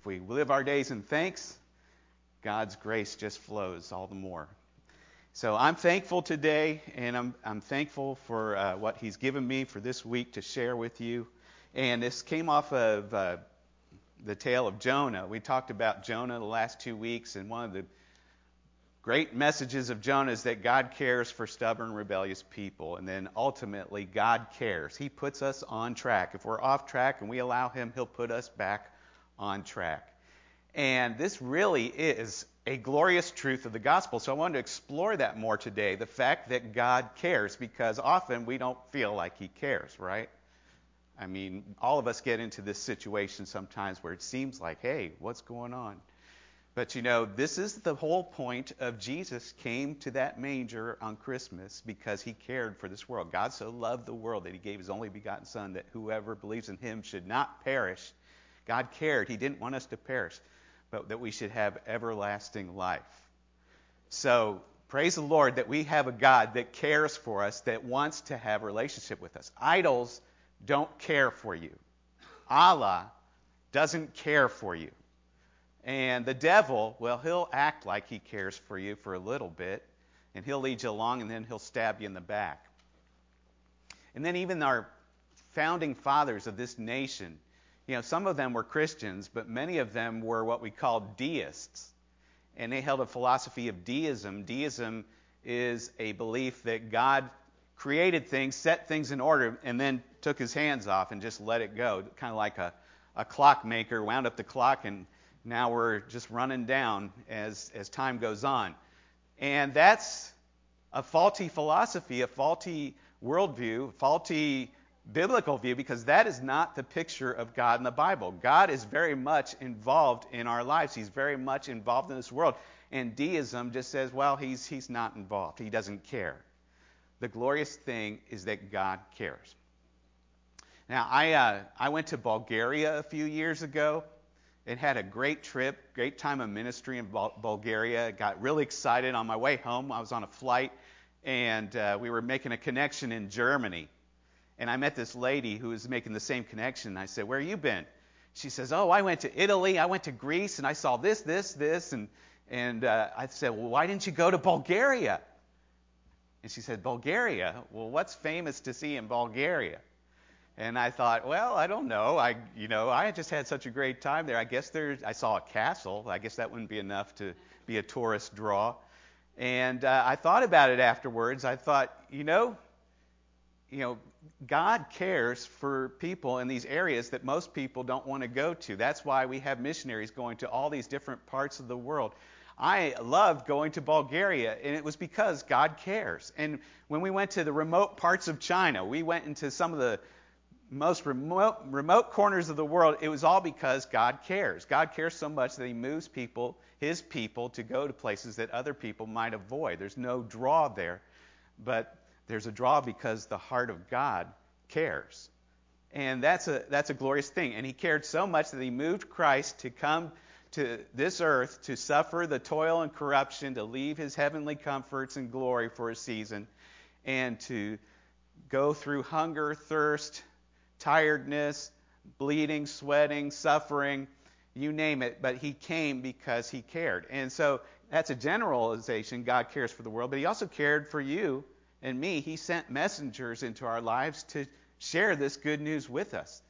If we live our days in thanks, God's grace just flows all the more. So I'm thankful today, and I'm thankful for what He's given me for this week to share with you. And this came off of the tale of Jonah. We talked about Jonah the last 2 weeks, and one of the great messages of Jonah is that God cares for stubborn, rebellious people, and then ultimately God cares. He puts us on track. If we're off track and we allow Him, He'll put us back on track. And this really is a glorious truth of the gospel. So I wanted to explore that more today, the fact that God cares, because often we don't feel like He cares, right? I mean, all of us get into this situation sometimes where it seems like, hey, what's going on? But you know, this is the whole point of Jesus came to that manger on Christmas because He cared for this world. God so loved the world that He gave His only begotten Son that whoever believes in Him should not perish. God cared. He didn't want us to perish, but that we should have everlasting life. So praise the Lord that we have a God that cares for us, that wants to have a relationship with us. Idols don't care for you. Allah doesn't care for you. And the devil, well, he'll act like he cares for you for a little bit, and he'll lead you along, and then he'll stab you in the back. And then even our founding fathers of this nation, you know, some of them were Christians, but many of them were what we call deists, and they held a philosophy of deism. Deism is a belief that God created things, set things in order, and then took His hands off and just let it go, kind of like a clockmaker wound up the clock and now we're just running down as time goes on. And that's a faulty philosophy, a faulty worldview, faulty biblical view, because that is not the picture of God in the Bible. God is very much involved in our lives. He's very much involved in this world. And deism just says, well, he's not involved. He doesn't care. The glorious thing is that God cares. Now, I went to Bulgaria a few years ago. It had a great trip, great time of ministry in Bulgaria. I got really excited. On my way home, I was on a flight, and we were making a connection in Germany. And I met this lady who was making the same connection. I said, where you been? She says, oh, I went to Italy. I went to Greece, and I saw this. And I said, well, why didn't you go to Bulgaria? And she said, Bulgaria? Well, what's famous to see in Bulgaria? And I thought, well, I don't know. I just had such a great time there. I saw a castle. I guess that wouldn't be enough to be a tourist draw. And I thought about it afterwards. I thought, you know, God cares for people in these areas that most people don't want to go to. That's why we have missionaries going to all these different parts of the world. I loved going to Bulgaria, and it was because God cares. And when we went to the remote parts of China, we went into some of the most remote corners of the world, it was all because God cares. God cares so much that He moves people, His people, to go to places that other people might avoid. There's no draw there, but there's a draw because the heart of God cares. And that's a glorious thing. And He cared so much that He moved Christ to come to this earth to suffer the toil and corruption, to leave His heavenly comforts and glory for a season, and to go through hunger, thirst, tiredness, bleeding, sweating, suffering, you name it. But He came because He cared. And so that's a generalization. God cares for the world, but He also cared for you and me. He sent messengers into our lives to share this good news with us.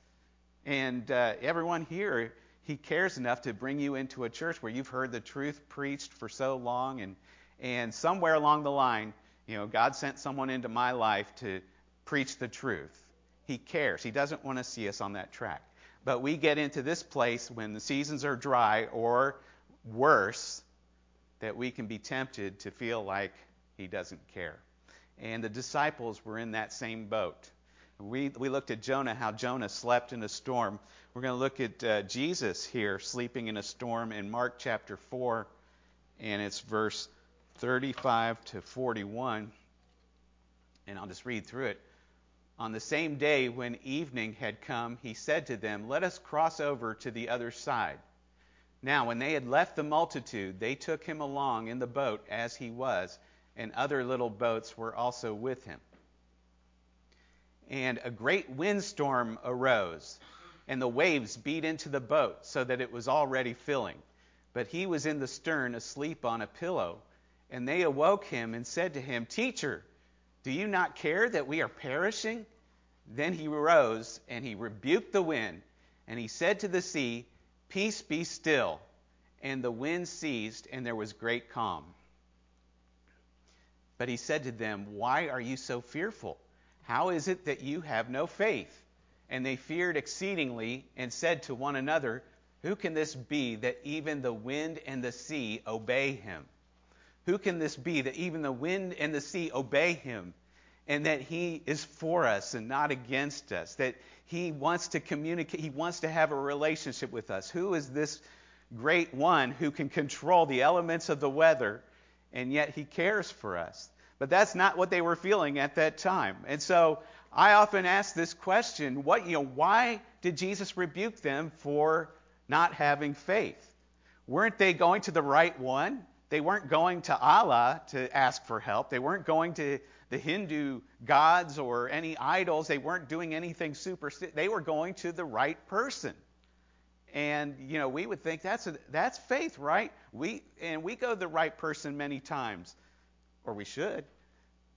And everyone here, He cares enough to bring you into a church where you've heard the truth preached for so long. And somewhere along the line, you know, God sent someone into my life to preach the truth. He cares. He doesn't want to see us on that track. But we get into this place when the seasons are dry or worse, that we can be tempted to feel like He doesn't care. And the disciples were in that same boat. We looked at Jonah, how Jonah slept in a storm. We're going to look at Jesus here sleeping in a storm in Mark chapter 4, and it's verse 35 to 41. And I'll just read through it. On the same day when evening had come, He said to them, let us cross over to the other side. Now when they had left the multitude, they took Him along in the boat as He was, and other little boats were also with Him. And a great windstorm arose, and the waves beat into the boat so that it was already filling. But he was in the stern asleep on a pillow. And they awoke him and said to him, Teacher, do you not care that we are perishing? Then he arose and he rebuked the wind. And he said to the sea, Peace, be still. And the wind ceased, and there was great calm. But he said to them, Why are you so fearful? How is it that you have no faith? And they feared exceedingly and said to one another, Who can this be that even the wind and the sea obey him? Who can this be that even the wind and the sea obey him? And that he is for us and not against us. That he wants to communicate. He wants to have a relationship with us. Who is this great one who can control the elements of the weather, and yet he cares for us? But that's not what they were feeling at that time. And so I often ask this question, why did Jesus rebuke them for not having faith? Weren't they going to the right one? They weren't going to Allah to ask for help. They weren't going to the Hindu gods or any idols. They weren't doing anything superstitious. They were going to the right person. And, we would think that's faith, right? We go to the right person many times, or we should.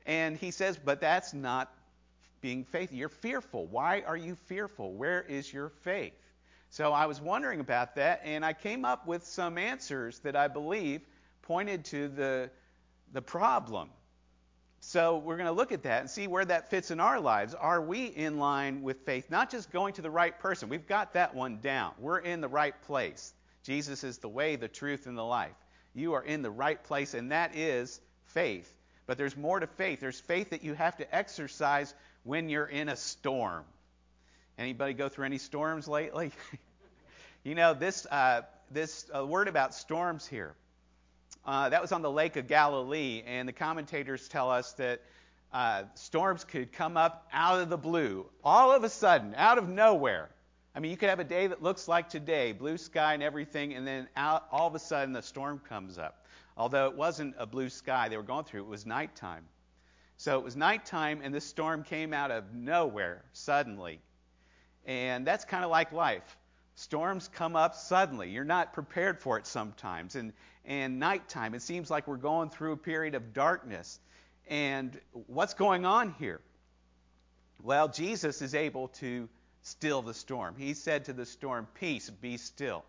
And he says, but that's not being faithful. You're fearful. Why are you fearful? Where is your faith? So I was wondering about that, and I came up with some answers that I believe pointed to the problem. So we're going to look at that and see where that fits in our lives. Are we in line with faith? Not just going to the right person. We've got that one down. We're in the right place. Jesus is the way, the truth, and the life. You are in the right place, and that is faith. But there's more to faith. There's faith that you have to exercise when you're in a storm. Anybody go through any storms lately? This word about storms here. That was on the Lake of Galilee, and the commentators tell us that storms could come up out of the blue, all of a sudden, out of nowhere. I mean, you could have a day that looks like today, blue sky and everything, and then all of a sudden the storm comes up. Although it wasn't a blue sky they were going through, it was nighttime. So it was nighttime, and this storm came out of nowhere suddenly. And that's kind of like life. Storms come up suddenly. You're not prepared for it sometimes. And nighttime, it seems like we're going through a period of darkness. And what's going on here? Well, Jesus is able to still the storm. He said to the storm, Peace, be still.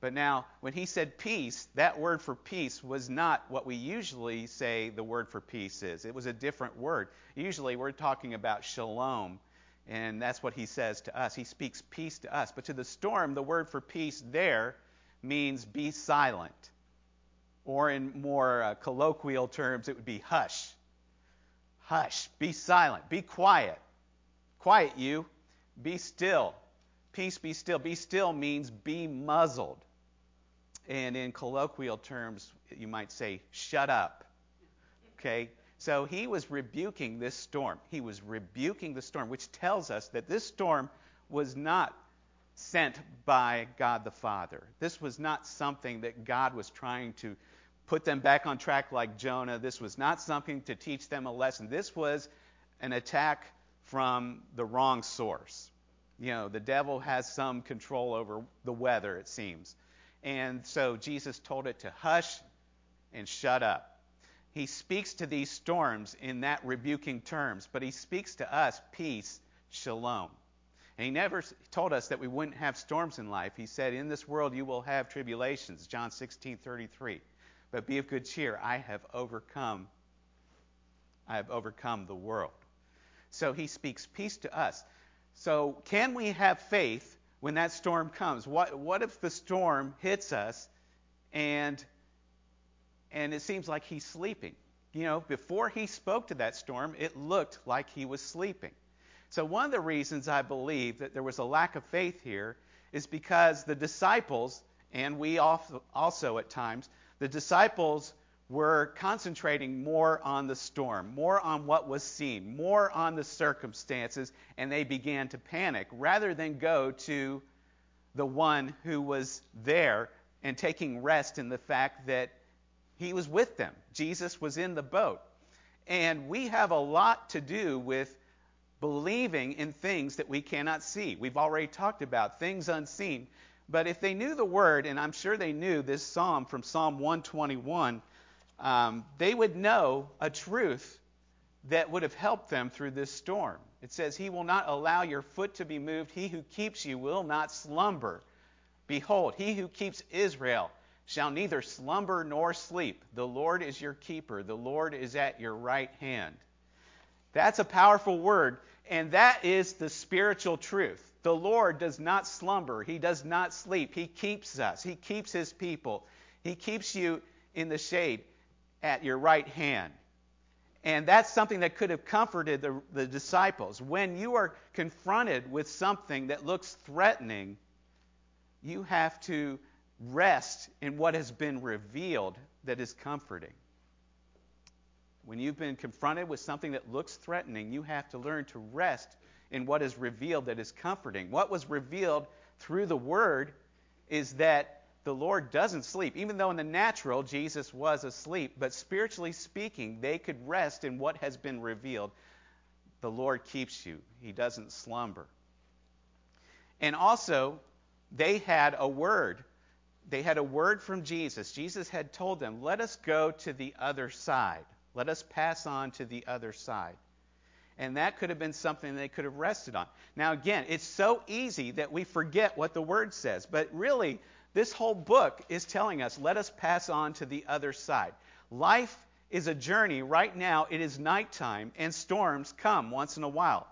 But now, when he said peace, that word for peace was not what we usually say the word for peace is. It was a different word. Usually we're talking about shalom. And that's what he says to us. He speaks peace to us. But to the storm, the word for peace there means be silent. Or in more colloquial terms, it would be hush. Hush. Be silent. Be quiet. Quiet you. Be still. Peace, be still. Be still means be muzzled. And in colloquial terms, you might say, shut up. Okay? So he was rebuking this storm. He was rebuking the storm, which tells us that this storm was not sent by God the Father. This was not something that God was trying to put them back on track like Jonah. This was not something to teach them a lesson. This was an attack from the wrong source. The devil has some control over the weather, it seems. And so Jesus told it to hush and shut up. He speaks to these storms in that rebuking terms, but he speaks to us peace, shalom. And he never told us that we wouldn't have storms in life. He said, in this world you will have tribulations, John 16:33. But be of good cheer, I have overcome the world. So he speaks peace to us. So can we have faith when that storm comes? What if the storm hits us and it seems like he's sleeping? Before he spoke to that storm, it looked like he was sleeping. So one of the reasons I believe that there was a lack of faith here is because the disciples, and we also at times, the disciples were concentrating more on the storm, more on what was seen, more on the circumstances, and they began to panic rather than go to the one who was there and taking rest in the fact that he was with them. Jesus was in the boat. And we have a lot to do with believing in things that we cannot see. We've already talked about things unseen. But if they knew the word, and I'm sure they knew this psalm from Psalm 121, they would know a truth that would have helped them through this storm. It says, "He will not allow your foot to be moved. He who keeps you will not slumber. Behold, he who keeps Israel shall neither slumber nor sleep. The Lord is your keeper. The Lord is at your right hand." That's a powerful word, and that is the spiritual truth. The Lord does not slumber. He does not sleep. He keeps us. He keeps his people. He keeps you in the shade at your right hand. And that's something that could have comforted the disciples. When you are confronted with something that looks threatening, you have to rest in what has been revealed that is comforting. When you've been confronted with something that looks threatening, you have to learn to rest in what is revealed that is comforting. What was revealed through the Word is that the Lord doesn't sleep. Even though in the natural Jesus was asleep, but spiritually speaking, they could rest in what has been revealed. The Lord keeps you. He doesn't slumber. And also, they had a word. They had a word from Jesus. Jesus had told them, "Let us go to the other side. Let us pass on to the other side." And that could have been something they could have rested on. Now, again, it's so easy that we forget what the word says. But really, this whole book is telling us, let us pass on to the other side. Life is a journey. Right now, it is nighttime, and storms come once in a while.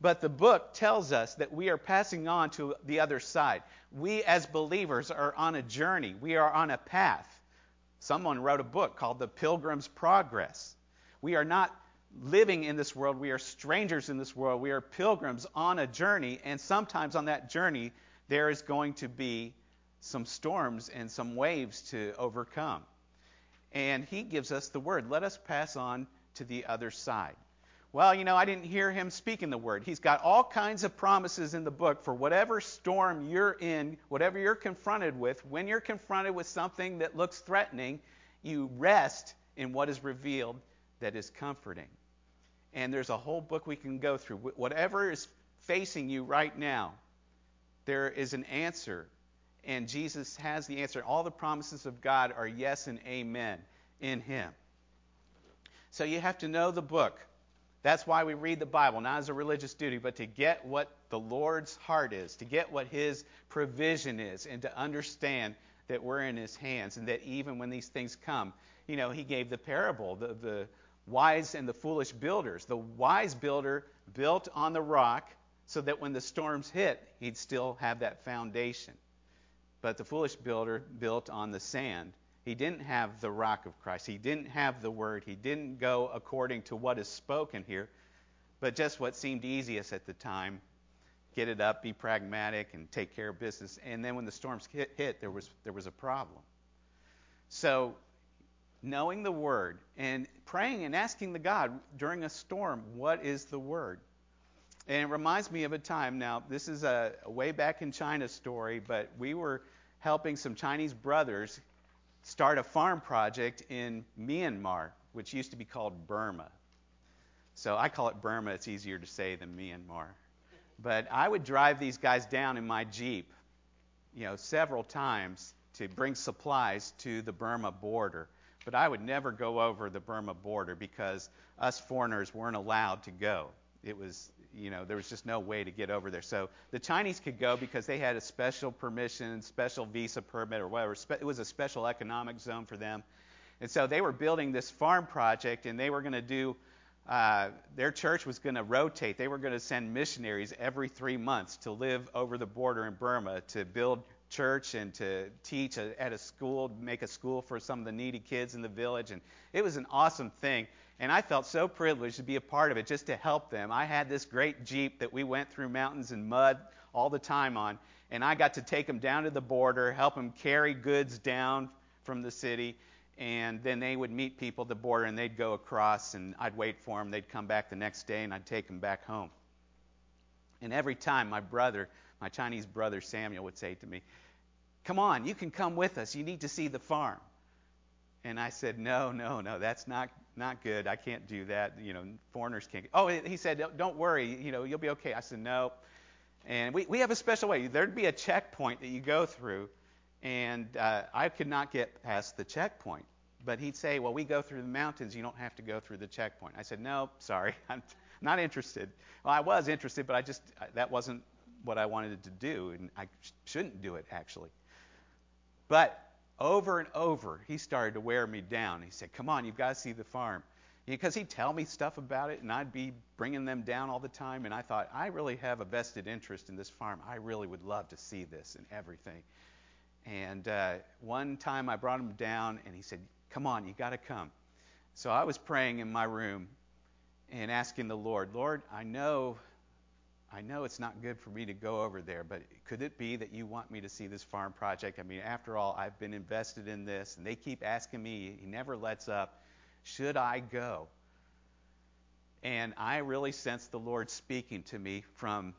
But the book tells us that we are passing on to the other side. We, as believers, are on a journey. We are on a path. Someone wrote a book called The Pilgrim's Progress. We are not living in this world, we are strangers in this world, we are pilgrims on a journey, and sometimes on that journey there is going to be some storms and some waves to overcome. And he gives us the word, let us pass on to the other side. Well, I didn't hear him speaking the word. He's got all kinds of promises in the book for whatever storm you're in, whatever you're confronted with. When you're confronted with something that looks threatening, you rest in what is revealed that is comforting. And there's a whole book we can go through. Whatever is facing you right now, there is an answer. And Jesus has the answer. All the promises of God are yes and amen in him. So you have to know the book. That's why we read the Bible, not as a religious duty, but to get what the Lord's heart is, to get what his provision is, and to understand that we're in his hands, and that even when these things come, he gave the parable, the wise and the foolish builders. The wise builder built on the rock so that when the storms hit, he'd still have that foundation. But the foolish builder built on the sand. He didn't have the rock of Christ. He didn't have the word. He didn't go according to what is spoken here, but just what seemed easiest at the time. Get it up, be pragmatic, and take care of business. And then when the storms hit, there was a problem. So knowing the word and praying and asking the God during a storm, what is the word? And it reminds me of a time. Now, this is a way back in China story, but we were helping some Chinese brothers start a farm project in Myanmar, which used to be called Burma. So I call it Burma. It's easier to say than Myanmar. But I would drive these guys down in my Jeep, several times to bring supplies to the Burma border. But I would never go over the Burma border because us foreigners weren't allowed to go. It was, there was just no way to get over there. So the Chinese could go because they had a special permission, special visa permit or whatever. It was a special economic zone for them. And so they were building this farm project, and they were going to do, their church was going to rotate. They were going to send missionaries every 3 months to live over the border in Burma to build church and to teach at a school, make a school for some of the needy kids in the village. And it was an awesome thing. And I felt so privileged to be a part of it, just to help them. I had this great Jeep that we went through mountains and mud all the time on. And I got to take them down to the border, help them carry goods down from the city. And then they would meet people at the border, and they'd go across, and I'd wait for them. They'd come back the next day, and I'd take them back home. And every time my Chinese brother Samuel would say to me, "Come on, you can come with us. You need to see the farm." And I said, no, that's not good. I can't do that. You know, foreigners can't. Oh, he said, don't worry. You know, you'll be okay. I said, no. And we have a special way. There'd be a checkpoint that you go through, and I could not get past the checkpoint. But he'd say, well, we go through the mountains. You don't have to go through the checkpoint. I said, no, sorry. I'm not interested. Well, I was interested, but that wasn't what I wanted to do, and I shouldn't do it, actually. But over and over, he started to wear me down. He said, come on, you've got to see the farm. Because he'd tell me stuff about it, and I'd be bringing them down all the time. And I thought, I really have a vested interest in this farm. I really would love to see this and everything. And one time I brought him down, and he said, come on, you got to come. So I was praying in my room and asking the Lord, I know it's not good for me to go over there, but could it be that you want me to see this farm project? I mean, after all, I've been invested in this, and they keep asking me. He never lets up. Should I go? And I really sensed the Lord speaking to me from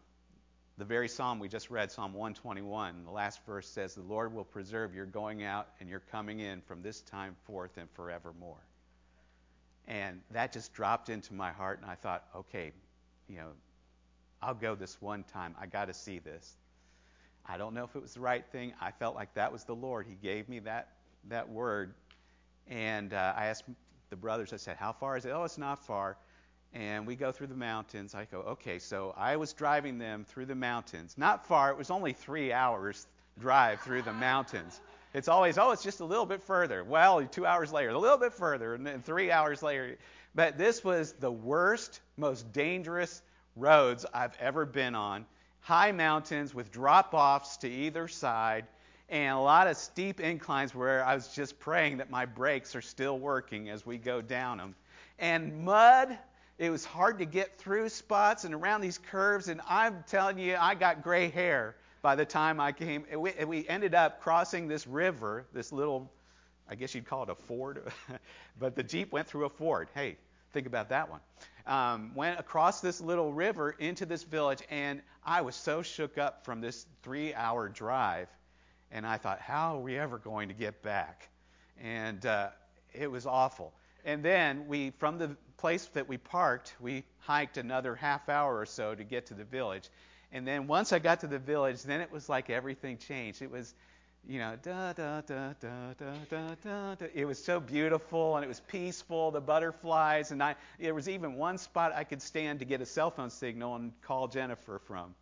the very psalm we just read, Psalm 121. The last verse says, the Lord will preserve your going out and your coming in from this time forth and forevermore. And that just dropped into my heart, and I thought, okay, you know, I'll go this one time. I got to see this. I don't know if it was the right thing. I felt like that was the Lord. He gave me that word. And I asked the brothers, I said, how far is it? Oh, it's not far. And we go through the mountains. I go, okay, so I was driving them through the mountains. Not far. It was only 3 hours drive through the mountains. It's always, oh, it's just a little bit further. Well, 2 hours later, a little bit further, and then 3 hours later. But this was the worst, most dangerous roads I've ever been on, high mountains with drop-offs to either side, and a lot of steep inclines where I was just praying that my brakes are still working as we go down them. And mud, it was hard to get through spots and around these curves, and I'm telling you, I got gray hair by the time I came. We ended up crossing this river, this little, I guess you'd call it a ford, but the Jeep went through a ford. Hey, think about that one. Went across this little river into this village, and I was so shook up from this 3 hour drive, and I thought, how are we ever going to get back? And it was awful. And then from the place that we parked, we hiked another half hour or so to get to the village. And then once I got to the village, then it was like everything changed. It was, you know, da, da, da, da, da, da, da, da. It was so beautiful, and it was peaceful, the butterflies. And there was even one spot I could stand to get a cell phone signal and call Jennifer from.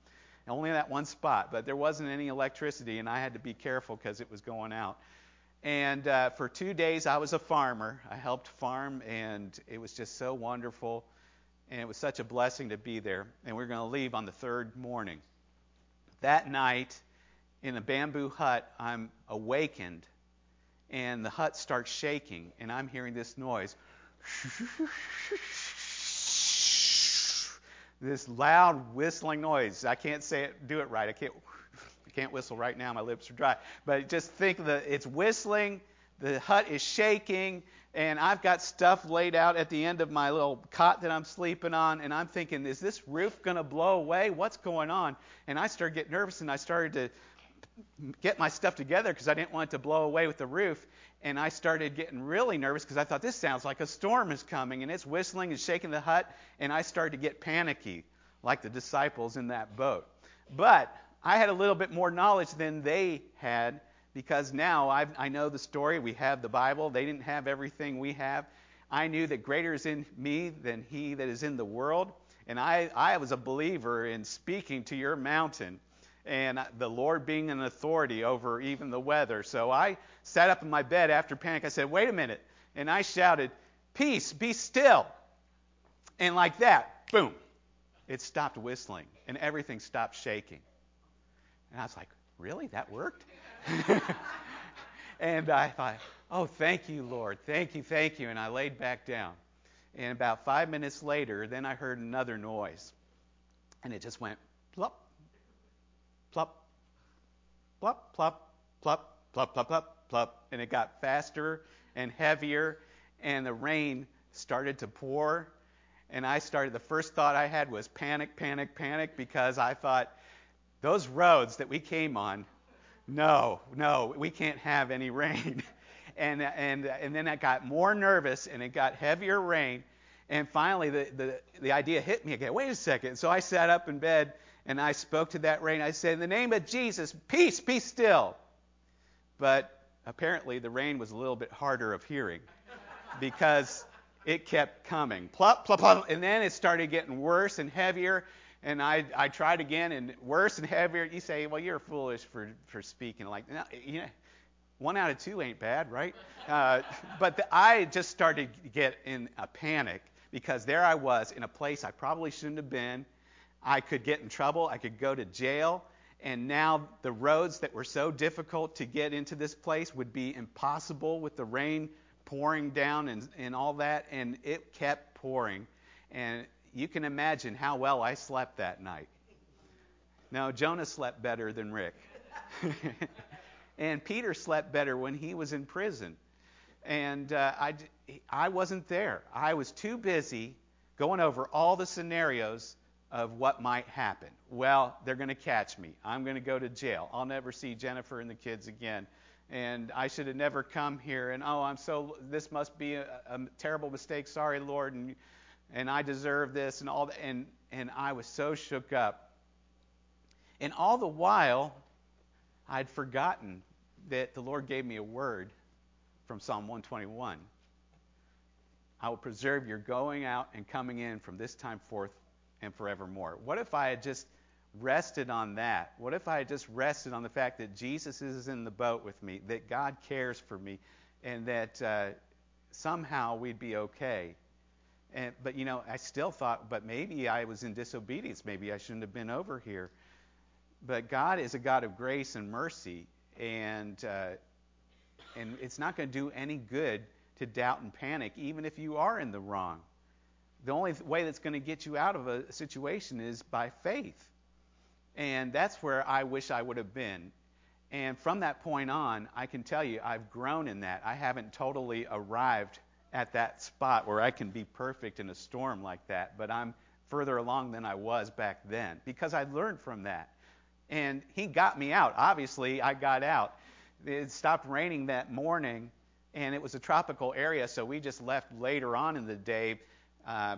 And only that one spot, but there wasn't any electricity, and I had to be careful because it was going out. And for 2 days, I was a farmer. I helped farm, and it was just so wonderful. And it was such a blessing to be there. And we were going to leave on the third morning. That night, in a bamboo hut, I'm awakened, and the hut starts shaking, and I'm hearing this noise. This loud whistling noise. I can't say it, do it right. I can't whistle right now. My lips are dry. But just think that it's whistling, the hut is shaking, and I've got stuff laid out at the end of my little cot that I'm sleeping on, and I'm thinking, is this roof going to blow away? What's going on? And I started getting nervous, and I started to get my stuff together because I didn't want it to blow away with the roof. And I started getting really nervous because I thought, this sounds like a storm is coming, and it's whistling and shaking the hut. And I started to get panicky like the disciples in that boat. But I had a little bit more knowledge than they had, because now I know the story. We have the Bible. They didn't have everything we have. I knew that greater is in me than he that is in the world. And I was a believer in speaking to your mountain, and the Lord being an authority over even the weather. So I sat up in my bed after panic. I said, wait a minute. And I shouted, peace, be still. And like that, boom, it stopped whistling, and everything stopped shaking. And I was like, really? That worked? And I thought, oh, thank you, Lord. Thank you, thank you. And I laid back down. And about 5 minutes later, then I heard another noise. And it just went plop. Plop, plop, plop, plop, plop, plop, plop, plop. And it got faster and heavier, and the rain started to pour. And the first thought I had was panic, panic, panic, because I thought, those roads that we came on, no, we can't have any rain. and then I got more nervous, and it got heavier rain. And finally, the idea hit me again. Wait a second. So I sat up in bed, and I spoke to that rain. I said, in the name of Jesus, peace, be still. But apparently, the rain was a little bit harder of hearing because it kept coming. Plop, plop, plop. And then it started getting worse and heavier. And I tried again, and worse and heavier. You say, well, you're foolish for speaking. Like, no, you know, 1 out of 2 ain't bad, right? I just started to get in a panic. Because there I was in a place I probably shouldn't have been. I could get in trouble. I could go to jail. And now the roads that were so difficult to get into this place would be impossible with the rain pouring down and all that. And it kept pouring. And you can imagine how well I slept that night. Now, Jonah slept better than Rick. And Peter slept better when he was in prison. And I wasn't there. I was too busy going over all the scenarios of what might happen. Well, they're going to catch me. I'm going to go to jail. I'll never see Jennifer and the kids again. And I should have never come here. And, oh, this must be a terrible mistake. Sorry, Lord. And I deserve this and all that. And I was so shook up. And all the while, I'd forgotten that the Lord gave me a word from Psalm 121. I will preserve your going out and coming in from this time forth and forevermore. What if I had just rested on that? What if I had just rested on the fact that Jesus is in the boat with me, that God cares for me, and that somehow we'd be okay? But, you know, I still thought, but maybe I was in disobedience. Maybe I shouldn't have been over here. But God is a God of grace and mercy, and it's not going to do any good to doubt and panic, even if you are in the wrong. The only way that's going to get you out of a situation is by faith. And that's where I wish I would have been. And from that point on, I can tell you I've grown in that. I haven't totally arrived at that spot where I can be perfect in a storm like that, but I'm further along than I was back then because I learned from that. And he got me out. Obviously, I got out. It stopped raining that morning, and it was a tropical area, so we just left later on in the day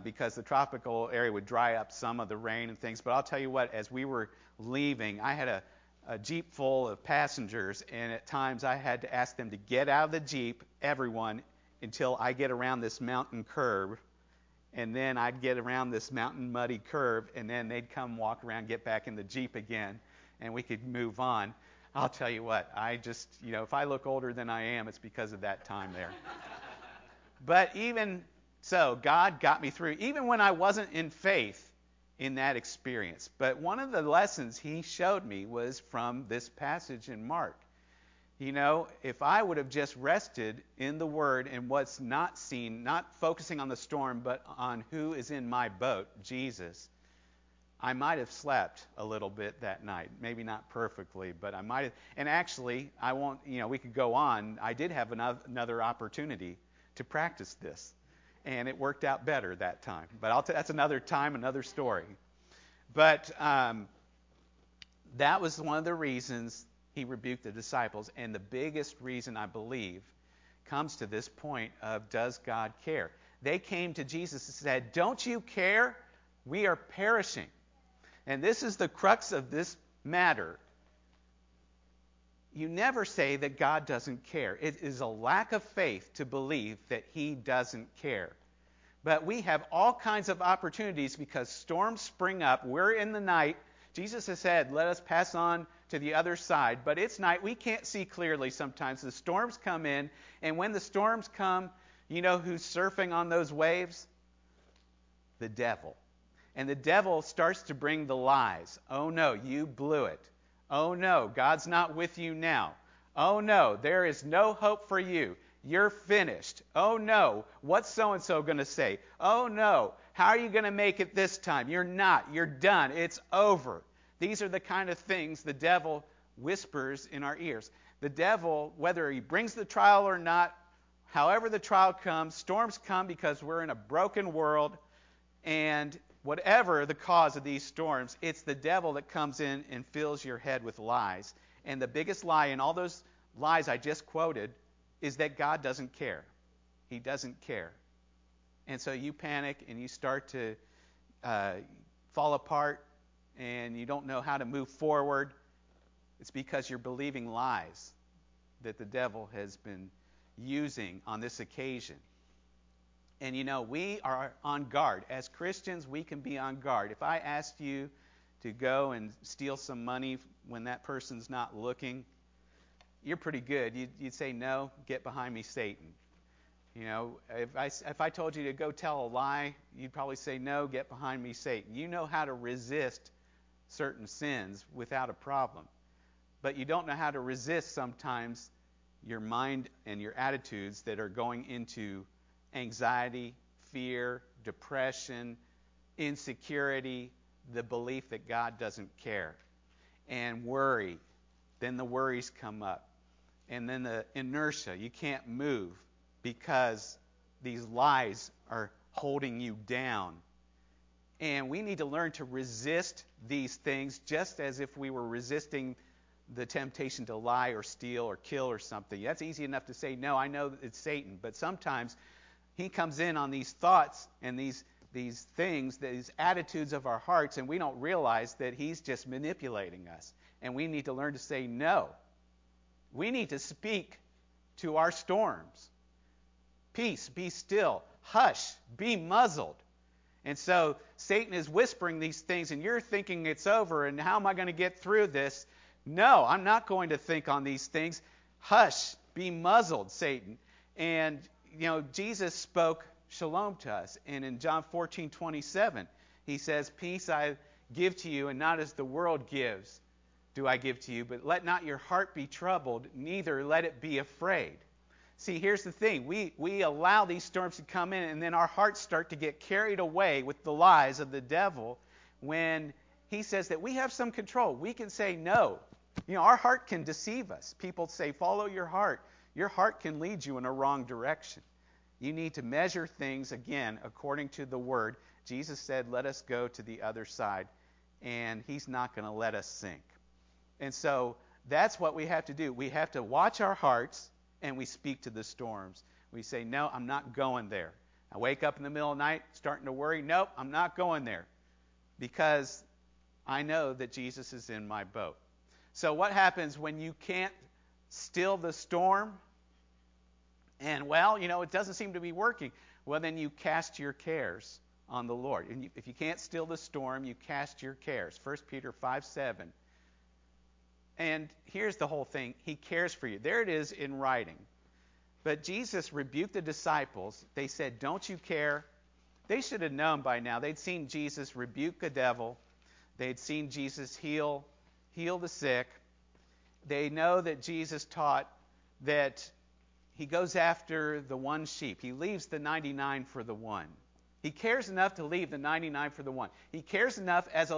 because the tropical area would dry up some of the rain and things. But I'll tell you what, as we were leaving, I had a Jeep full of passengers, and at times I had to ask them to get out of the Jeep, everyone, until I get around this mountain curve. And then I'd get around this mountain muddy curve, and then they'd come walk around, get back in the Jeep again, and we could move on. I'll tell you what, I just, you know, if I look older than I am, it's because of that time there. But even so, God got me through, even when I wasn't in faith in that experience. But one of the lessons he showed me was from this passage in Mark. You know, if I would have just rested in the Word and what's not seen, not focusing on the storm, but on who is in my boat, Jesus, I might have slept a little bit that night. Maybe not perfectly, but I might have. And actually, I won't, you know, we could go on. I did have another opportunity to practice this, and it worked out better that time. But that's another time, another story. But that was one of the reasons he rebuked the disciples. And the biggest reason, I believe, comes to this point of, does God care? They came to Jesus and said, don't you care? We are perishing. And this is the crux of this matter. You never say that God doesn't care. It is a lack of faith to believe that he doesn't care. But we have all kinds of opportunities because storms spring up. We're in the night. Jesus has said, let us pass on to the other side. But it's night. We can't see clearly sometimes. The storms come in. And when the storms come, you know who's surfing on those waves? The devil. And the devil starts to bring the lies. Oh, no, you blew it. Oh, no, God's not with you now. Oh, no, there is no hope for you. You're finished. Oh, no, what's so-and-so going to say? Oh, no, how are you going to make it this time? You're not. You're done. It's over. These are the kind of things the devil whispers in our ears. The devil, whether he brings the trial or not, however the trial comes, storms come because we're in a broken world, and whatever the cause of these storms, it's the devil that comes in and fills your head with lies. And the biggest lie in all those lies I just quoted is that God doesn't care. He doesn't care. And so you panic and you start to fall apart and you don't know how to move forward. It's because you're believing lies that the devil has been using on this occasion. And you know, we are on guard. As Christians, we can be on guard. If I asked you to go and steal some money when that person's not looking, you're pretty good. You'd say, no, get behind me, Satan. You know, if I told you to go tell a lie, you'd probably say, no, get behind me, Satan. You know how to resist certain sins without a problem. But you don't know how to resist sometimes your mind and your attitudes that are going into anxiety, fear, depression, insecurity, the belief that God doesn't care, and worry. Then the worries come up. And then the inertia. You can't move because these lies are holding you down. And we need to learn to resist these things just as if we were resisting the temptation to lie or steal or kill or something. That's easy enough to say, no, I know it's Satan. But sometimes he comes in on these thoughts and these things, these attitudes of our hearts, and we don't realize that he's just manipulating us. And we need to learn to say no. We need to speak to our storms. Peace, be still. Hush, be muzzled. And so Satan is whispering these things, and you're thinking it's over, and how am I going to get through this? No, I'm not going to think on these things. Hush, be muzzled, Satan. And, you know, Jesus spoke shalom to us. And in John 14:27, he says, peace I give to you, and not as the world gives do I give to you, but let not your heart be troubled, neither let it be afraid. See, here's the thing. We allow these storms to come in, and then our hearts start to get carried away with the lies of the devil when he says that we have some control. We can say no. You know, our heart can deceive us. People say, follow your heart. Your heart can lead you in a wrong direction. You need to measure things, again, according to the Word. Jesus said, let us go to the other side, and he's not going to let us sink. And so that's what we have to do. We have to watch our hearts, and we speak to the storms. We say, no, I'm not going there. I wake up in the middle of the night starting to worry. Nope, I'm not going there because I know that Jesus is in my boat. So what happens when you can't still the storm? And, well, you know, it doesn't seem to be working. Well, then you cast your cares on the Lord. And if you can't still the storm, you cast your cares. First Peter 5:7. And here's the whole thing. He cares for you. There it is in writing. But Jesus rebuked the disciples. They said, don't you care? They should have known by now. They'd seen Jesus rebuke the devil. They'd seen Jesus heal the sick. They know that Jesus taught that he goes after the one sheep. He leaves the 99 for the one. He cares enough to leave the 99 for the one. He cares enough as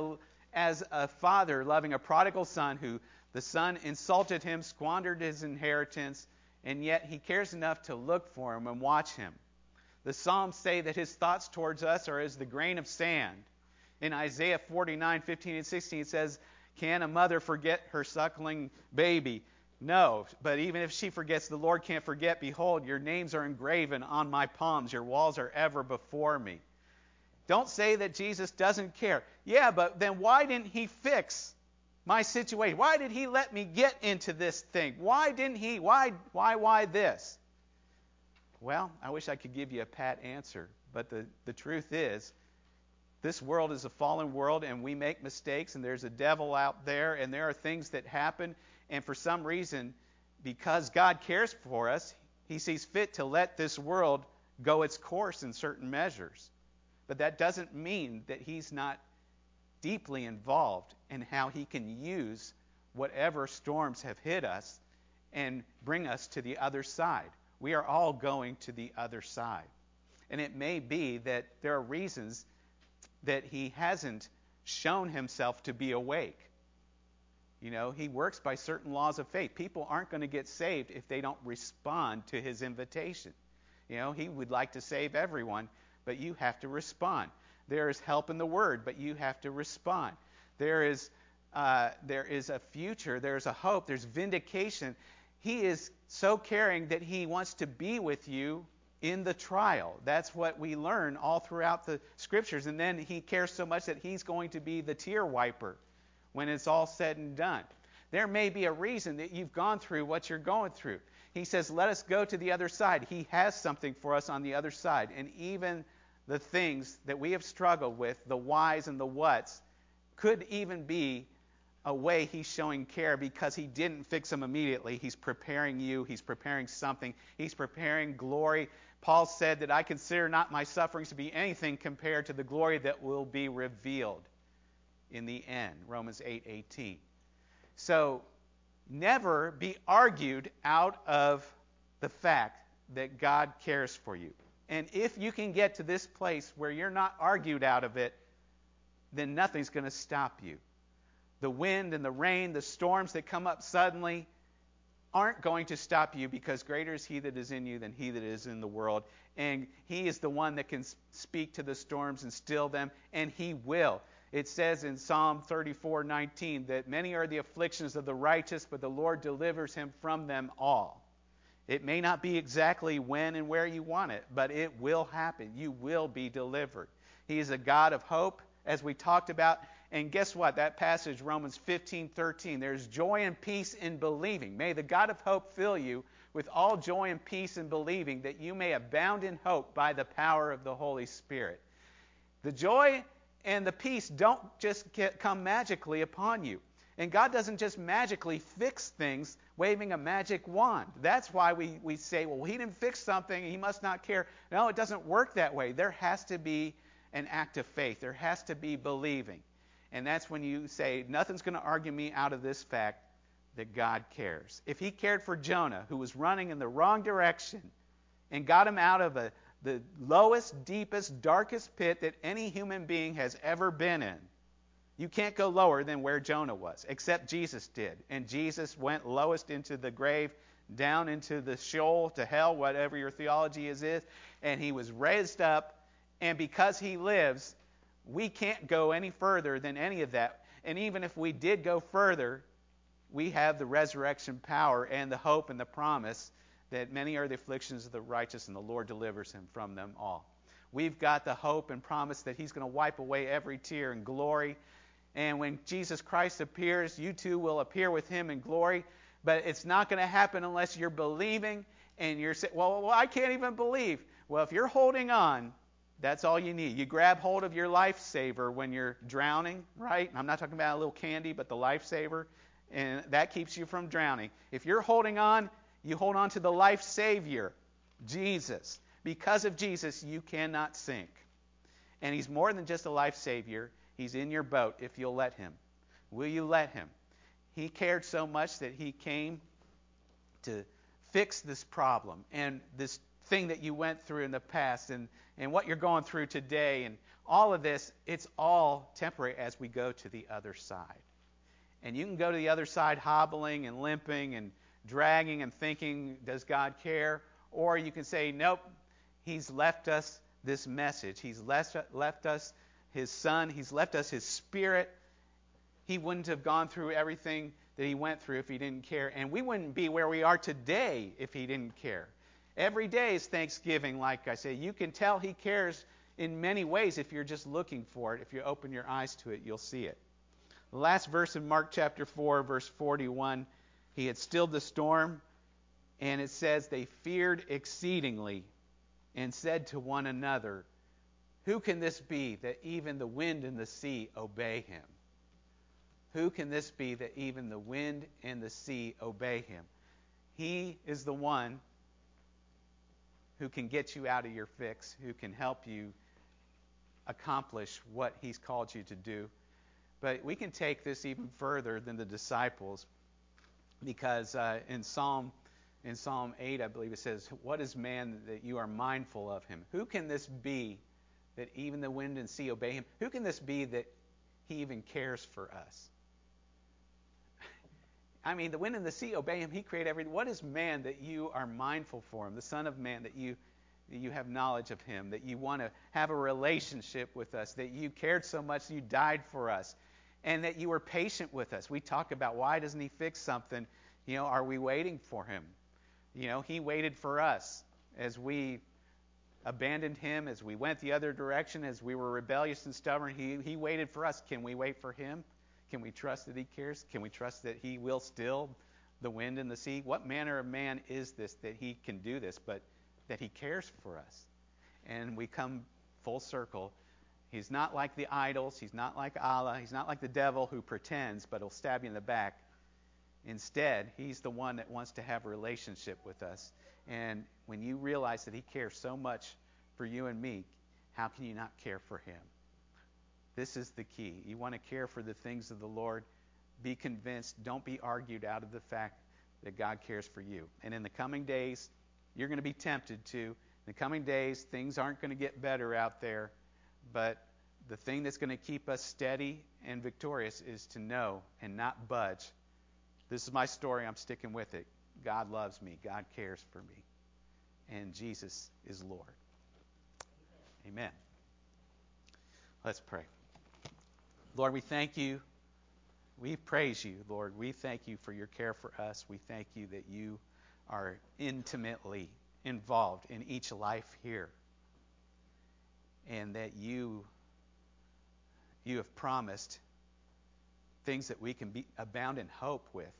a father loving a prodigal son who the son insulted him, squandered his inheritance, and yet he cares enough to look for him and watch him. The Psalms say that his thoughts towards us are as the grain of sand. In Isaiah 49:15 and 16, it says, can a mother forget her suckling baby? No, but even if she forgets, the Lord can't forget. Behold, your names are engraven on my palms. Your walls are ever before me. Don't say that Jesus doesn't care. Yeah, but then why didn't he fix my situation? Why did he let me get into this thing? Why didn't he? Why this? Well, I wish I could give you a pat answer, but the truth is this world is a fallen world, and we make mistakes, and there's a devil out there, and there are things that happen, and for some reason, because God cares for us, he sees fit to let this world go its course in certain measures. But that doesn't mean that he's not deeply involved in how he can use whatever storms have hit us and bring us to the other side. We are all going to the other side. And it may be that there are reasons that he hasn't shown himself to be awake. You know, he works by certain laws of faith. People aren't going to get saved if they don't respond to his invitation. You know, he would like to save everyone, but you have to respond. There is help in the Word, but you have to respond. There is a future. There is a hope. There's vindication. He is so caring that he wants to be with you in the trial. That's what we learn all throughout the scriptures. And then he cares so much that he's going to be the tear wiper when it's all said and done. There may be a reason that you've gone through what you're going through. He says, let us go to the other side. He has something for us on the other side. And even the things that we have struggled with, the whys and the whats, could even be a way he's showing care, because he didn't fix them immediately. He's preparing you. He's preparing something. He's preparing glory. Paul said that I consider not my sufferings to be anything compared to the glory that will be revealed in the end. Romans 8:18. So never be argued out of the fact that God cares for you. And if you can get to this place where you're not argued out of it, then nothing's going to stop you. The wind and the rain, the storms that come up suddenly aren't going to stop you, because greater is he that is in you than he that is in the world. And he is the one that can speak to the storms and still them, and he will. It says in Psalm 34:19 that many are the afflictions of the righteous, but the Lord delivers him from them all. It may not be exactly when and where you want it, but it will happen. You will be delivered. He is a God of hope, as we talked about. And guess what? That passage, Romans 15:13, there's joy and peace in believing. May the God of hope fill you with all joy and peace in believing, that you may abound in hope by the power of the Holy Spirit. The joy and the peace don't just come magically upon you. And God doesn't just magically fix things waving a magic wand. That's why we say, well, he didn't fix something, he must not care. No, it doesn't work that way. There has to be an act of faith. There has to be believing. And that's when you say, nothing's going to argue me out of this fact that God cares. If he cared for Jonah, who was running in the wrong direction, and got him out of the lowest, deepest, darkest pit that any human being has ever been in, you can't go lower than where Jonah was, except Jesus did. And Jesus went lowest into the grave, down into the Sheol, to hell, whatever your theology is, and he was raised up, and because he lives, we can't go any further than any of that. And even if we did go further, we have the resurrection power and the hope and the promise that many are the afflictions of the righteous, and the Lord delivers him from them all. We've got the hope and promise that he's going to wipe away every tear in glory. And when Jesus Christ appears, you too will appear with him in glory. But it's not going to happen unless you're believing, and you're saying, well, I can't even believe. Well, if you're holding on, that's all you need. You grab hold of your lifesaver when you're drowning, right? I'm not talking about a little candy, but the lifesaver, and that keeps you from drowning. If you're holding on, you hold on to the life savior, Jesus. Because of Jesus, you cannot sink. And he's more than just a life savior. He's in your boat if you'll let him. Will you let him? He cared so much that he came to fix this problem and this thing that you went through in the past, and what you're going through today, and all of this. It's all temporary as we go to the other side. And you can go to the other side hobbling and limping and dragging and thinking, does God care? Or you can say, nope, he's left us this message. He's left us his son. He's left us his spirit. He wouldn't have gone through everything that he went through if he didn't care. And we wouldn't be where we are today if he didn't care. Every day is Thanksgiving, like I say. You can tell he cares in many ways if you're just looking for it. If you open your eyes to it, you'll see it. The last verse in Mark chapter 4, verse 41, he had stilled the storm, and it says they feared exceedingly and said to one another, who can this be that even the wind and the sea obey him? Who can this be that even the wind and the sea obey him? He is the one who can get you out of your fix, who can help you accomplish what he's called you to do. But we can take this even further than the disciples, because in Psalm 8, I believe it says, what is man that you are mindful of him? Who can this be that even the wind and sea obey him? Who can this be that he even cares for us? I mean, the wind and the sea obey him. He created everything. What is man that you are mindful for him? The Son of Man, that you have knowledge of him, that you want to have a relationship with us, that you cared so much you died for us, and that you were patient with us. We talk about, why doesn't he fix something? You know, are we waiting for him? You know, he waited for us as we abandoned him, as we went the other direction, as we were rebellious and stubborn. He waited for us. Can we wait for him? Can we trust that he cares? Can we trust that he will still the wind and the sea? What manner of man is this that he can do this, but that he cares for us? And we come full circle. He's not like the idols. He's not like Allah. He's not like the devil who pretends, but will stab you in the back. Instead, he's the one that wants to have a relationship with us. And when you realize that he cares so much for you and me, how can you not care for him? This is the key. You want to care for the things of the Lord. Be convinced. Don't be argued out of the fact that God cares for you. And in the coming days, you're going to be tempted to. In the coming days, things aren't going to get better out there. But the thing that's going to keep us steady and victorious is to know and not budge. This is my story. I'm sticking with it. God loves me. God cares for me. And Jesus is Lord. Amen. Let's pray. Lord, we thank you. We praise you, Lord. We thank you for your care for us. We thank you that you are intimately involved in each life here. And that you have promised things that we can be abound in hope with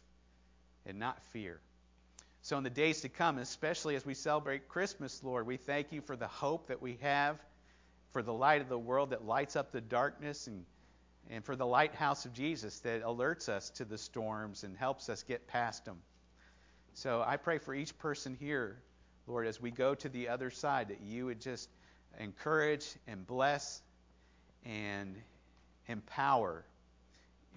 and not fear. So in the days to come, especially as we celebrate Christmas, Lord, we thank you for the hope that we have, for the light of the world that lights up the darkness, and for the lighthouse of Jesus that alerts us to the storms and helps us get past them. So I pray for each person here, Lord, as we go to the other side, that you would just encourage and bless and empower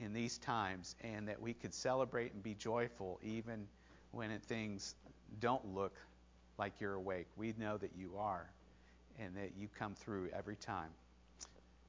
in these times, and that we could celebrate and be joyful even when things don't look like you're awake. We know that you are and that you come through every time.